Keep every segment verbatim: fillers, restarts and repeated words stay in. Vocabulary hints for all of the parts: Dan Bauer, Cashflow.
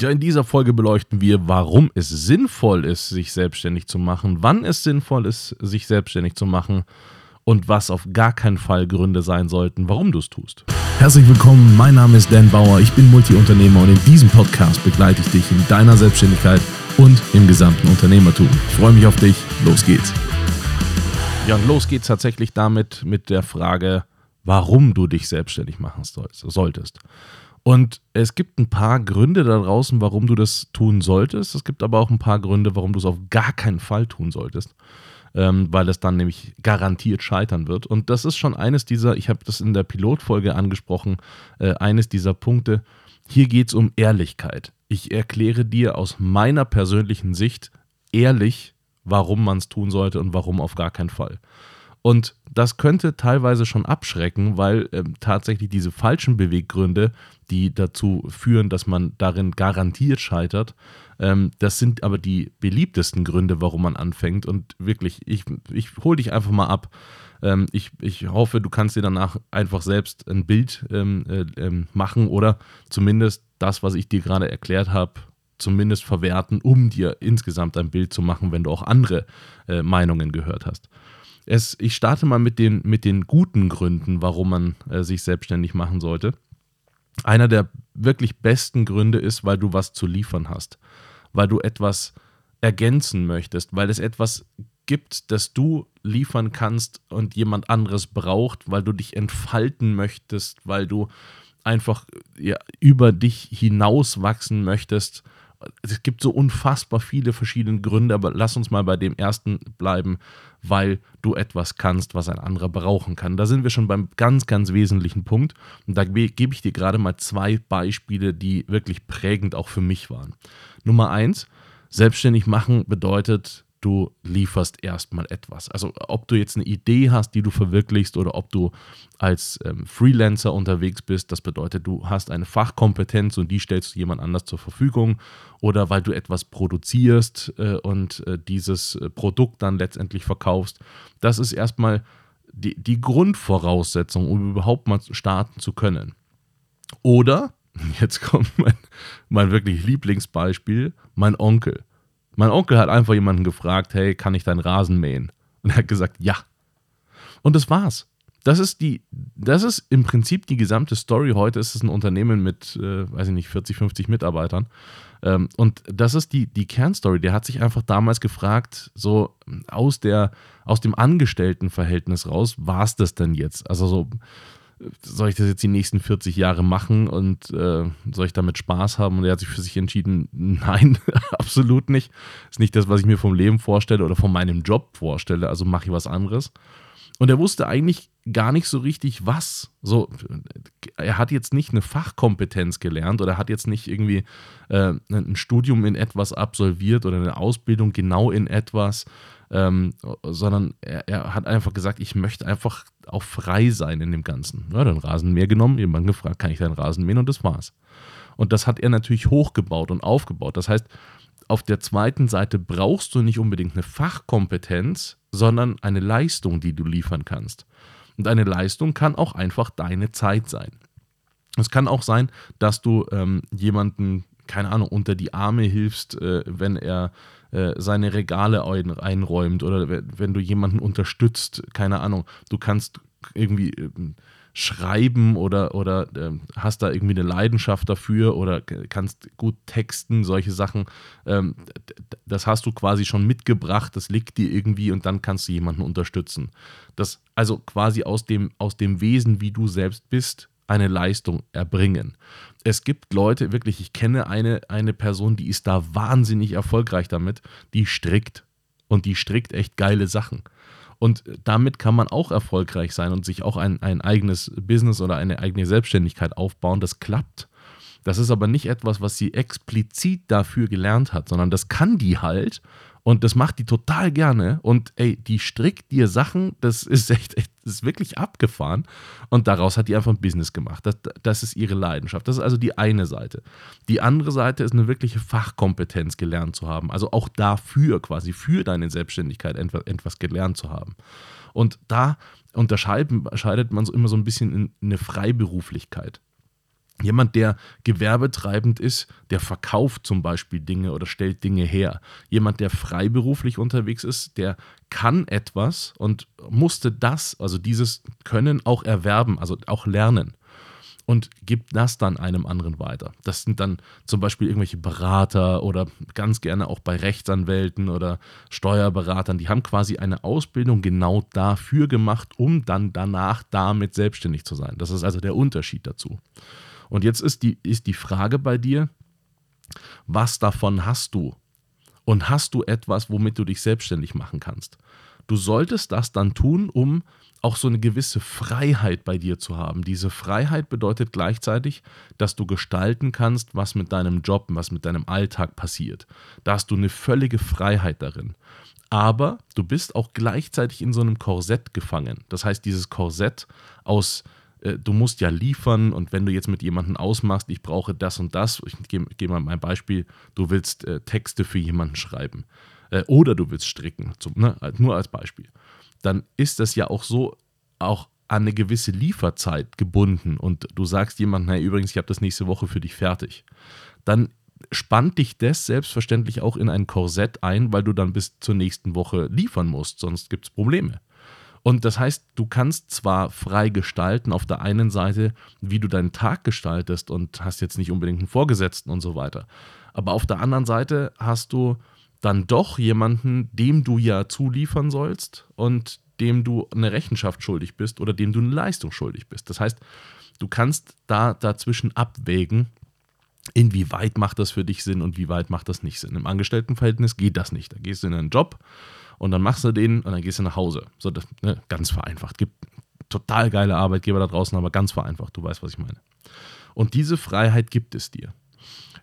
Ja, in dieser Folge beleuchten wir, warum es sinnvoll ist, sich selbstständig zu machen, wann es sinnvoll ist, sich selbstständig zu machen und was auf gar keinen Fall Gründe sein sollten, warum du es tust. Herzlich willkommen, mein Name ist Dan Bauer, ich bin Multiunternehmer und in diesem Podcast begleite ich dich in deiner Selbstständigkeit und im gesamten Unternehmertum. Ich freue mich auf dich, los geht's. Ja, und los geht's tatsächlich damit mit der Frage, warum du dich selbstständig machen solltest. Und es gibt ein paar Gründe da draußen, warum du das tun solltest. Es gibt aber auch ein paar Gründe, warum du es auf gar keinen Fall tun solltest, ähm, weil es dann nämlich garantiert scheitern wird. Und das ist schon eines dieser, ich habe das in der Pilotfolge angesprochen, äh, eines dieser Punkte. Hier geht es um Ehrlichkeit. Ich erkläre dir aus meiner persönlichen Sicht ehrlich, warum man es tun sollte und warum auf gar keinen Fall. Und das könnte teilweise schon abschrecken, weil ähm, tatsächlich diese falschen Beweggründe, die dazu führen, dass man darin garantiert scheitert, ähm, das sind aber die beliebtesten Gründe, warum man anfängt. Und wirklich, ich, ich hole dich einfach mal ab. Ähm, ich, ich hoffe, du kannst dir danach einfach selbst ein Bild ähm, äh, machen oder zumindest das, was ich dir gerade erklärt habe, zumindest verwerten, um dir insgesamt ein Bild zu machen, wenn du auch andere äh, Meinungen gehört hast. Es, ich starte mal mit den, mit den guten Gründen, warum man äh, sich selbstständig machen sollte. Einer der wirklich besten Gründe ist, weil du was zu liefern hast, weil du etwas ergänzen möchtest, weil es etwas gibt, das du liefern kannst und jemand anderes braucht, weil du dich entfalten möchtest, weil du einfach ja, über dich hinaus wachsen möchtest. Es gibt so unfassbar viele verschiedene Gründe, aber lass uns mal bei dem ersten bleiben, weil du etwas kannst, was ein anderer brauchen kann. Da sind wir schon beim ganz, ganz wesentlichen Punkt und da gebe ich dir gerade mal zwei Beispiele, die wirklich prägend auch für mich waren. Nummer eins, selbstständig machen bedeutet, du lieferst erstmal etwas. Also ob du jetzt eine Idee hast, die du verwirklichst oder ob du als ähm, Freelancer unterwegs bist, das bedeutet, du hast eine Fachkompetenz und die stellst du jemand anders zur Verfügung oder weil du etwas produzierst äh, und äh, dieses Produkt dann letztendlich verkaufst. Das ist erstmal die, die Grundvoraussetzung, um überhaupt mal starten zu können. Oder, jetzt kommt mein, mein wirklich Lieblingsbeispiel, mein Onkel. Mein Onkel hat einfach jemanden gefragt, hey, kann ich deinen Rasen mähen? Und er hat gesagt, ja. Und das war's. Das ist, die, das ist im Prinzip die gesamte Story. Heute ist es ein Unternehmen mit, äh, weiß ich nicht, vierzig, fünfzig Mitarbeitern. Ähm, und das ist die, die Kernstory. Der hat sich einfach damals gefragt, so aus, der, aus dem Angestelltenverhältnis raus, war's das denn jetzt? Also so, soll ich das jetzt die nächsten vierzig Jahre machen und äh, soll ich damit Spaß haben? Und er hat sich für sich entschieden, nein, absolut nicht. Ist nicht das, was ich mir vom Leben vorstelle oder von meinem Job vorstelle, also mache ich was anderes. Und er wusste eigentlich gar nicht so richtig, was. So, er hat jetzt nicht eine Fachkompetenz gelernt oder hat jetzt nicht irgendwie äh, ein Studium in etwas absolviert oder eine Ausbildung genau in etwas, ähm, sondern er, er hat einfach gesagt, ich möchte einfach auch frei sein in dem Ganzen. Ja, dann Rasenmäher genommen, jemand gefragt, kann ich deinen Rasen mähen? Und das war's. Und das hat er natürlich hochgebaut und aufgebaut. Das heißt, auf der zweiten Seite brauchst du nicht unbedingt eine Fachkompetenz, sondern eine Leistung, die du liefern kannst. Und eine Leistung kann auch einfach deine Zeit sein. Es kann auch sein, dass du ähm, jemanden, keine Ahnung, unter die Arme hilfst, äh, wenn er äh, seine Regale ein, einräumt oder wenn du jemanden unterstützt, keine Ahnung, du kannst irgendwie äh, schreiben oder, oder äh, hast da irgendwie eine Leidenschaft dafür oder kannst gut texten, solche Sachen, ähm, das hast du quasi schon mitgebracht, das liegt dir irgendwie und dann kannst du jemanden unterstützen. Das also quasi aus dem, aus dem Wesen, wie du selbst bist, eine Leistung erbringen. Es gibt Leute, wirklich, ich kenne eine, eine Person, die ist da wahnsinnig erfolgreich damit, die strickt und die strickt echt geile Sachen. Und damit kann man auch erfolgreich sein und sich auch ein, ein eigenes Business oder eine eigene Selbstständigkeit aufbauen. Das klappt. Das ist aber nicht etwas, was sie explizit dafür gelernt hat, sondern das kann die halt und das macht die total gerne. Und ey, die strickt dir Sachen, das ist echt, echt das ist wirklich abgefahren. Und daraus hat die einfach ein Business gemacht. Das, das ist ihre Leidenschaft. Das ist also die eine Seite. Die andere Seite ist eine wirkliche Fachkompetenz gelernt zu haben. Also auch dafür quasi, für deine Selbstständigkeit etwas gelernt zu haben. Und da unterscheidet man so immer so ein bisschen in eine Freiberuflichkeit. Jemand, der gewerbetreibend ist, der verkauft zum Beispiel Dinge oder stellt Dinge her. Jemand, der freiberuflich unterwegs ist, der kann etwas und musste das, also dieses Können auch erwerben, also auch lernen. Und gibt das dann einem anderen weiter. Das sind dann zum Beispiel irgendwelche Berater oder ganz gerne auch bei Rechtsanwälten oder Steuerberatern. Die haben quasi eine Ausbildung genau dafür gemacht, um dann danach damit selbstständig zu sein. Das ist also der Unterschied dazu. Und jetzt ist die, ist die Frage bei dir, was davon hast du? Und hast du etwas, womit du dich selbstständig machen kannst? Du solltest das dann tun, um auch so eine gewisse Freiheit bei dir zu haben. Diese Freiheit bedeutet gleichzeitig, dass du gestalten kannst, was mit deinem Job, was mit deinem Alltag passiert. Da hast du eine völlige Freiheit darin. Aber du bist auch gleichzeitig in so einem Korsett gefangen. Das heißt, dieses Korsett aus, äh, du musst ja liefern und wenn du jetzt mit jemandem ausmachst, ich brauche das und das, ich gebe geb mal mein Beispiel, du willst äh, Texte für jemanden schreiben. Oder du willst stricken, zum, ne, nur als Beispiel, dann ist das ja auch so, auch an eine gewisse Lieferzeit gebunden und du sagst jemandem, hey, übrigens, ich habe das nächste Woche für dich fertig. Dann spannt dich das selbstverständlich auch in ein Korsett ein, weil du dann bis zur nächsten Woche liefern musst, sonst gibt es Probleme. Und das heißt, du kannst zwar frei gestalten auf der einen Seite, wie du deinen Tag gestaltest und hast jetzt nicht unbedingt einen Vorgesetzten und so weiter, aber auf der anderen Seite hast du dann doch jemanden, dem du ja zuliefern sollst und dem du eine Rechenschaft schuldig bist oder dem du eine Leistung schuldig bist. Das heißt, du kannst da dazwischen abwägen, inwieweit macht das für dich Sinn und wie weit macht das nicht Sinn. Im Angestelltenverhältnis geht das nicht. Da gehst du in einen Job und dann machst du den und dann gehst du nach Hause. So, das, ne, ganz vereinfacht. Gibt total geile Arbeitgeber da draußen, aber ganz vereinfacht. Du weißt, was ich meine. Und diese Freiheit gibt es dir.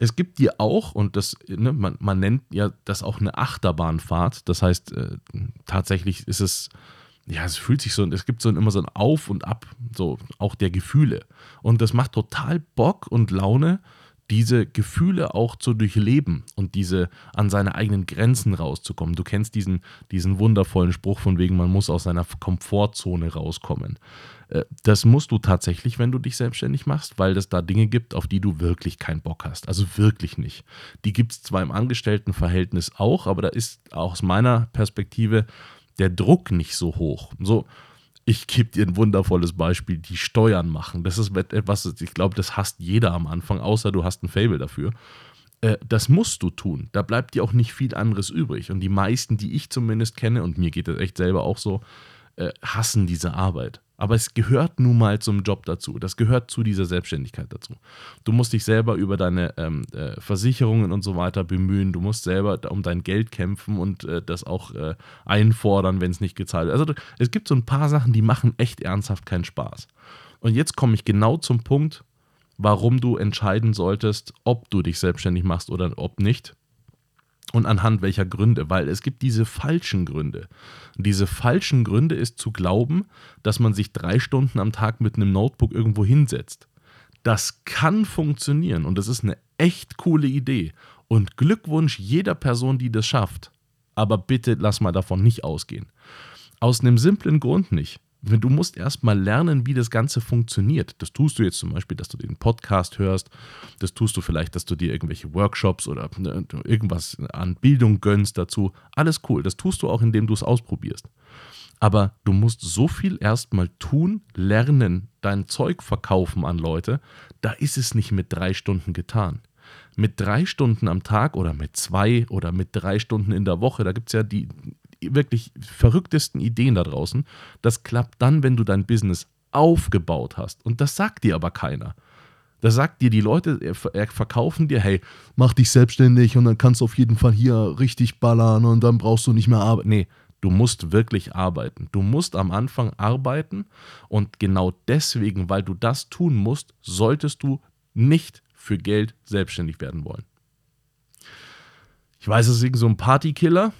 Es gibt dir auch, und das, ne, man, man nennt ja das auch eine Achterbahnfahrt, das heißt, äh, tatsächlich ist es, ja, es fühlt sich so, es gibt so immer so ein Auf und Ab, so auch der Gefühle. Und das macht total Bock und Laune, diese Gefühle auch zu durchleben und diese an seine eigenen Grenzen rauszukommen. Du kennst diesen, diesen wundervollen Spruch von wegen, man muss aus seiner Komfortzone rauskommen. Das musst du tatsächlich, wenn du dich selbstständig machst, weil es da Dinge gibt, auf die du wirklich keinen Bock hast. Also wirklich nicht. Die gibt es zwar im Angestelltenverhältnis auch, aber da ist aus meiner Perspektive der Druck nicht so hoch. So, ich gebe dir ein wundervolles Beispiel, die Steuern machen. Das ist etwas, ich glaube, das hasst jeder am Anfang, außer du hast ein Faible dafür. Äh, das musst du tun. Da bleibt dir auch nicht viel anderes übrig. Und die meisten, die ich zumindest kenne, und mir geht das echt selber auch so, äh, hassen diese Arbeit. Aber es gehört nun mal zum Job dazu. Das gehört zu dieser Selbstständigkeit dazu. Du musst dich selber über deine ähm, äh, Versicherungen und so weiter bemühen. Du musst selber um dein Geld kämpfen und äh, das auch äh, einfordern, wenn es nicht gezahlt wird. Also es gibt so ein paar Sachen, die machen echt ernsthaft keinen Spaß. Und jetzt komme ich genau zum Punkt, warum du entscheiden solltest, ob du dich selbstständig machst oder ob nicht. Und anhand welcher Gründe, weil es gibt diese falschen Gründe. Und diese falschen Gründe ist zu glauben, dass man sich drei Stunden am Tag mit einem Notebook irgendwo hinsetzt. Das kann funktionieren und das ist eine echt coole Idee. Und Glückwunsch jeder Person, die das schafft. Aber bitte lass mal davon nicht ausgehen. Aus einem simplen Grund nicht. Du musst erstmal lernen, wie das Ganze funktioniert. Das tust du jetzt zum Beispiel, dass du den Podcast hörst. Das tust du vielleicht, dass du dir irgendwelche Workshops oder irgendwas an Bildung gönnst dazu. Alles cool. Das tust du auch, indem du es ausprobierst. Aber du musst so viel erstmal tun, lernen, dein Zeug verkaufen an Leute. Da ist es nicht mit drei Stunden getan. Mit drei Stunden am Tag oder mit zwei oder mit drei Stunden in der Woche, da gibt es ja die wirklich verrücktesten Ideen da draußen. Das klappt dann, wenn du dein Business aufgebaut hast. Und das sagt dir aber keiner. Das sagt dir die Leute, verkaufen dir, hey, mach dich selbstständig und dann kannst du auf jeden Fall hier richtig ballern und dann brauchst du nicht mehr arbeiten. Nee, du musst wirklich arbeiten. Du musst am Anfang arbeiten und genau deswegen, weil du das tun musst, solltest du nicht für Geld selbstständig werden wollen. Ich weiß, es ist irgendwie so ein Partykiller.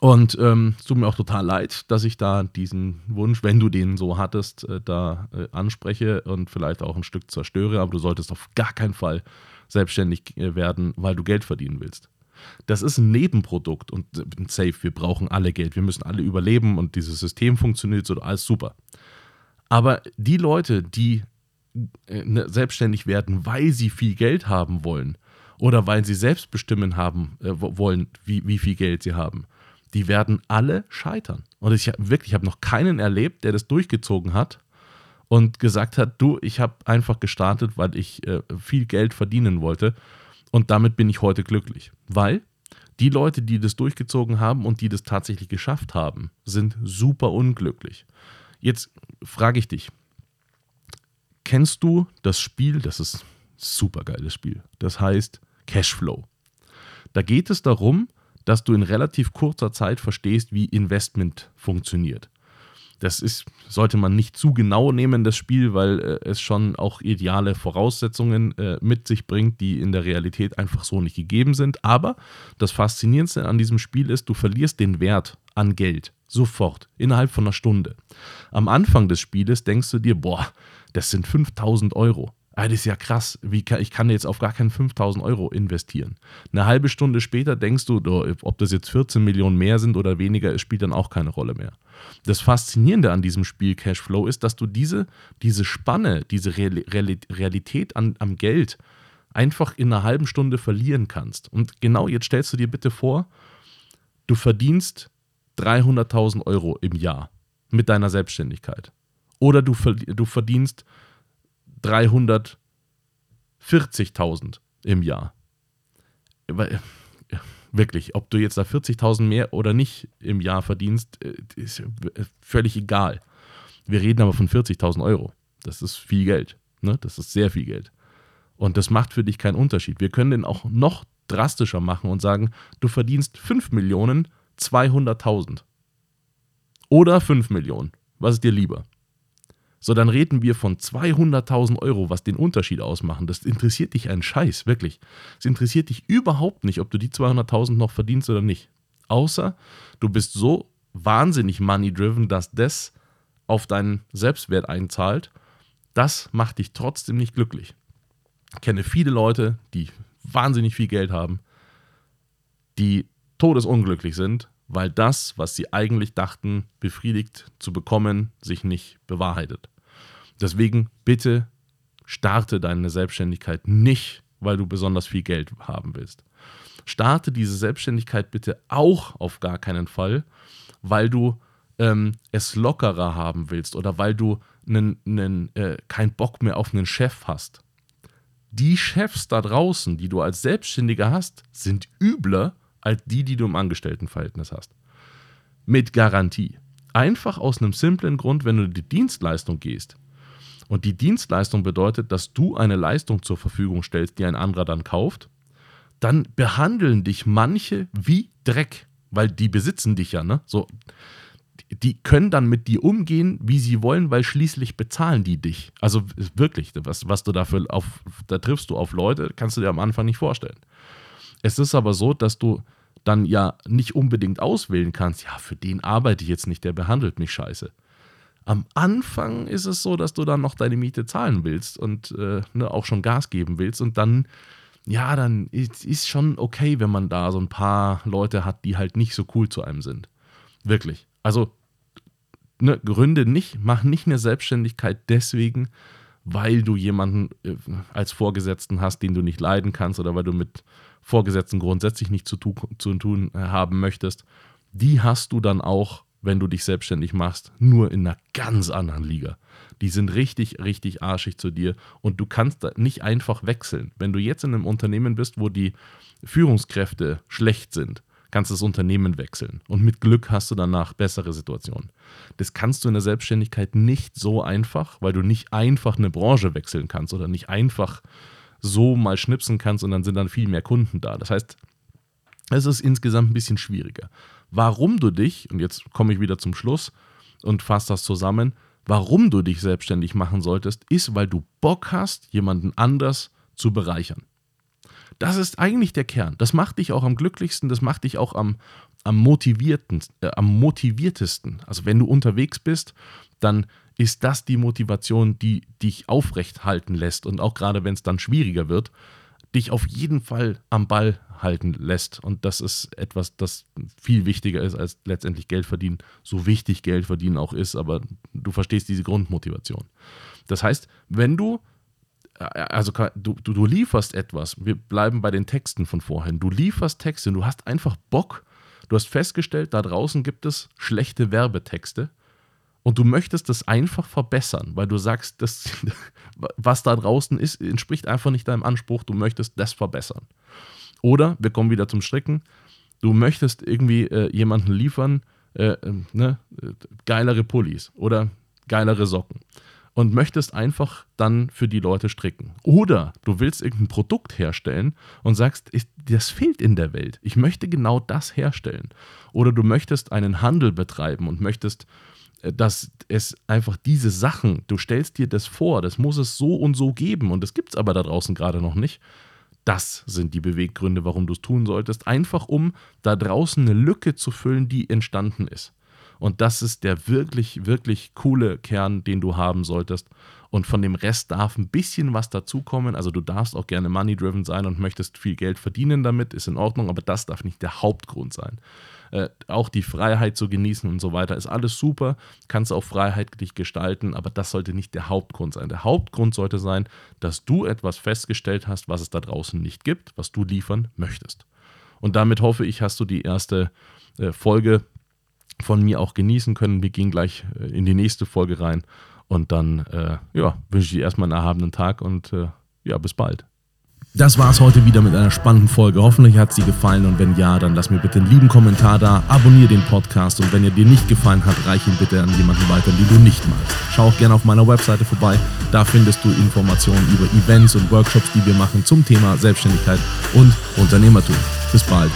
Und ähm, es tut mir auch total leid, dass ich da diesen Wunsch, wenn du den so hattest, äh, da äh, anspreche und vielleicht auch ein Stück zerstöre. Aber du solltest auf gar keinen Fall selbstständig äh, werden, weil du Geld verdienen willst. Das ist ein Nebenprodukt und äh, safe, wir brauchen alle Geld. Wir müssen alle überleben und dieses System funktioniert so, alles super. Aber die Leute, die selbstständig werden, weil sie viel Geld haben wollen oder weil sie selbst bestimmen haben äh, wollen, wie, wie viel Geld sie haben, die werden alle scheitern. Und ich wirklich, ich habe noch keinen erlebt, der das durchgezogen hat und gesagt hat, du, ich habe einfach gestartet, weil ich äh, viel Geld verdienen wollte und damit bin ich heute glücklich. Weil die Leute, die das durchgezogen haben und die das tatsächlich geschafft haben, sind super unglücklich. Jetzt frage ich dich, kennst du das Spiel? Das ist ein super geiles Spiel. Das heißt Cashflow. Da geht es darum, dass du in relativ kurzer Zeit verstehst, wie Investment funktioniert. Das ist, sollte man nicht zu genau nehmen, das Spiel, weil äh, es schon auch ideale Voraussetzungen äh, mit sich bringt, die in der Realität einfach so nicht gegeben sind. Aber das Faszinierendste an diesem Spiel ist, du verlierst den Wert an Geld. Sofort. Innerhalb von einer Stunde. Am Anfang des Spieles denkst du dir, boah, das sind fünftausend Euro. Ah, das ist ja krass, wie kann, ich kann jetzt auf gar keinen fünftausend Euro investieren. Eine halbe Stunde später denkst du, ob das jetzt vierzehn Millionen mehr sind oder weniger, spielt dann auch keine Rolle mehr. Das Faszinierende an diesem Spiel Cashflow ist, dass du diese, diese Spanne, diese Realität an, am Geld einfach in einer halben Stunde verlieren kannst. Und genau jetzt stellst du dir bitte vor, du verdienst dreihunderttausend Euro im Jahr mit deiner Selbstständigkeit. Oder du, du verdienst dreihundertvierzigtausend im Jahr. Wirklich, ob du jetzt da vierzigtausend mehr oder nicht im Jahr verdienst, ist völlig egal. Wir reden aber von vierzigtausend Euro. Das ist viel Geld. Ne? Das ist sehr viel Geld. Und das macht für dich keinen Unterschied. Wir können den auch noch drastischer machen und sagen, du verdienst fünf Millionen zweihunderttausend. Oder fünf Millionen. Was ist dir lieber? So, dann reden wir von zweihunderttausend Euro, was den Unterschied ausmachen. Das interessiert dich einen Scheiß, wirklich. Es interessiert dich überhaupt nicht, ob du die zweihunderttausend noch verdienst oder nicht. Außer, du bist so wahnsinnig money-driven, dass das auf deinen Selbstwert einzahlt. Das macht dich trotzdem nicht glücklich. Ich kenne viele Leute, die wahnsinnig viel Geld haben, die todesunglücklich sind, weil das, was sie eigentlich dachten, befriedigt zu bekommen, sich nicht bewahrheitet. Deswegen bitte starte deine Selbstständigkeit nicht, weil du besonders viel Geld haben willst. Starte diese Selbstständigkeit bitte auch auf gar keinen Fall, weil du ähm, es lockerer haben willst oder weil du einen, einen, äh, keinen Bock mehr auf einen Chef hast. Die Chefs da draußen, die du als Selbstständiger hast, sind übler als die, die du im Angestelltenverhältnis hast. Mit Garantie. Einfach aus einem simplen Grund, wenn du in die Dienstleistung gehst. Und die Dienstleistung bedeutet, dass du eine Leistung zur Verfügung stellst, die ein anderer dann kauft, dann behandeln dich manche wie Dreck, weil die besitzen dich ja, ne? So, die können dann mit dir umgehen, wie sie wollen, weil schließlich bezahlen die dich. Also wirklich, was, was du dafür auf, da triffst du auf Leute, kannst du dir am Anfang nicht vorstellen. Es ist aber so, dass du dann ja nicht unbedingt auswählen kannst, ja, für den arbeite ich jetzt nicht, der behandelt mich scheiße. Am Anfang ist es so, dass du dann noch deine Miete zahlen willst und äh, ne, auch schon Gas geben willst und dann, ja, dann ist es schon okay, wenn man da so ein paar Leute hat, die halt nicht so cool zu einem sind. Wirklich. Also, ne, gründe nicht, mach nicht eine Selbstständigkeit deswegen, weil du jemanden äh, als Vorgesetzten hast, den du nicht leiden kannst oder weil du mit Vorgesetzten grundsätzlich nichts zu, zu tun haben möchtest. Die hast du dann auch, wenn du dich selbstständig machst, nur in einer ganz anderen Liga. Die sind richtig, richtig arschig zu dir und du kannst da nicht einfach wechseln. Wenn du jetzt in einem Unternehmen bist, wo die Führungskräfte schlecht sind, kannst du das Unternehmen wechseln und mit Glück hast du danach bessere Situationen. Das kannst du in der Selbstständigkeit nicht so einfach, weil du nicht einfach eine Branche wechseln kannst oder nicht einfach so mal schnipsen kannst und dann sind dann viel mehr Kunden da. Das heißt, es ist insgesamt ein bisschen schwieriger. Warum du dich, und jetzt komme ich wieder zum Schluss und fasse das zusammen, warum du dich selbstständig machen solltest, ist, weil du Bock hast, jemanden anders zu bereichern. Das ist eigentlich der Kern. Das macht dich auch am glücklichsten, das macht dich auch am, am, motivierten, äh, am motiviertesten. Also wenn du unterwegs bist, dann ist das die Motivation, die dich aufrecht halten lässt. Und auch gerade wenn es dann schwieriger wird, dich auf jeden Fall am Ball halten lässt. Und das ist etwas, das viel wichtiger ist als letztendlich Geld verdienen, so wichtig Geld verdienen auch ist, aber du verstehst diese Grundmotivation. Das heißt, wenn du, also du, du, du lieferst etwas, wir bleiben bei den Texten von vorhin, du lieferst Texte, du hast einfach Bock, du hast festgestellt, da draußen gibt es schlechte Werbetexte und du möchtest das einfach verbessern, weil du sagst, das, was da draußen ist, entspricht einfach nicht deinem Anspruch, du möchtest das verbessern. Oder, wir kommen wieder zum Stricken, du möchtest irgendwie äh, jemanden liefern, äh, äh, ne, äh, geilere Pullis oder geilere Socken und möchtest einfach dann für die Leute stricken. Oder du willst irgendein Produkt herstellen und sagst, ich, das fehlt in der Welt, ich möchte genau das herstellen. Oder du möchtest einen Handel betreiben und möchtest, dass es einfach diese Sachen, du stellst dir das vor, das muss es so und so geben und das gibt es aber da draußen gerade noch nicht. Das sind die Beweggründe, warum du es tun solltest, einfach um da draußen eine Lücke zu füllen, die entstanden ist. Und das ist der wirklich, wirklich coole Kern, den du haben solltest. Und von dem Rest darf ein bisschen was dazukommen. Also du darfst auch gerne money-driven sein und möchtest viel Geld verdienen damit, ist in Ordnung, aber das darf nicht der Hauptgrund sein. Äh, auch die Freiheit zu genießen und so weiter ist alles super, kannst auch freiheitlich gestalten, aber das sollte nicht der Hauptgrund sein. Der Hauptgrund sollte sein, dass du etwas festgestellt hast, was es da draußen nicht gibt, was du liefern möchtest. Und damit hoffe ich, hast du die erste äh, Folge von mir auch genießen können. Wir gehen gleich äh, in die nächste Folge rein und dann äh, ja, wünsche ich dir erstmal einen erhabenen Tag und äh, ja, bis bald. Das war's heute wieder mit einer spannenden Folge. Hoffentlich hat sie gefallen und wenn ja, dann lass mir bitte einen lieben Kommentar da, abonniere den Podcast und wenn er dir nicht gefallen hat, reich ihn bitte an jemanden weiter, den du nicht magst. Schau auch gerne auf meiner Webseite vorbei, da findest du Informationen über Events und Workshops, die wir machen zum Thema Selbstständigkeit und Unternehmertum. Bis bald.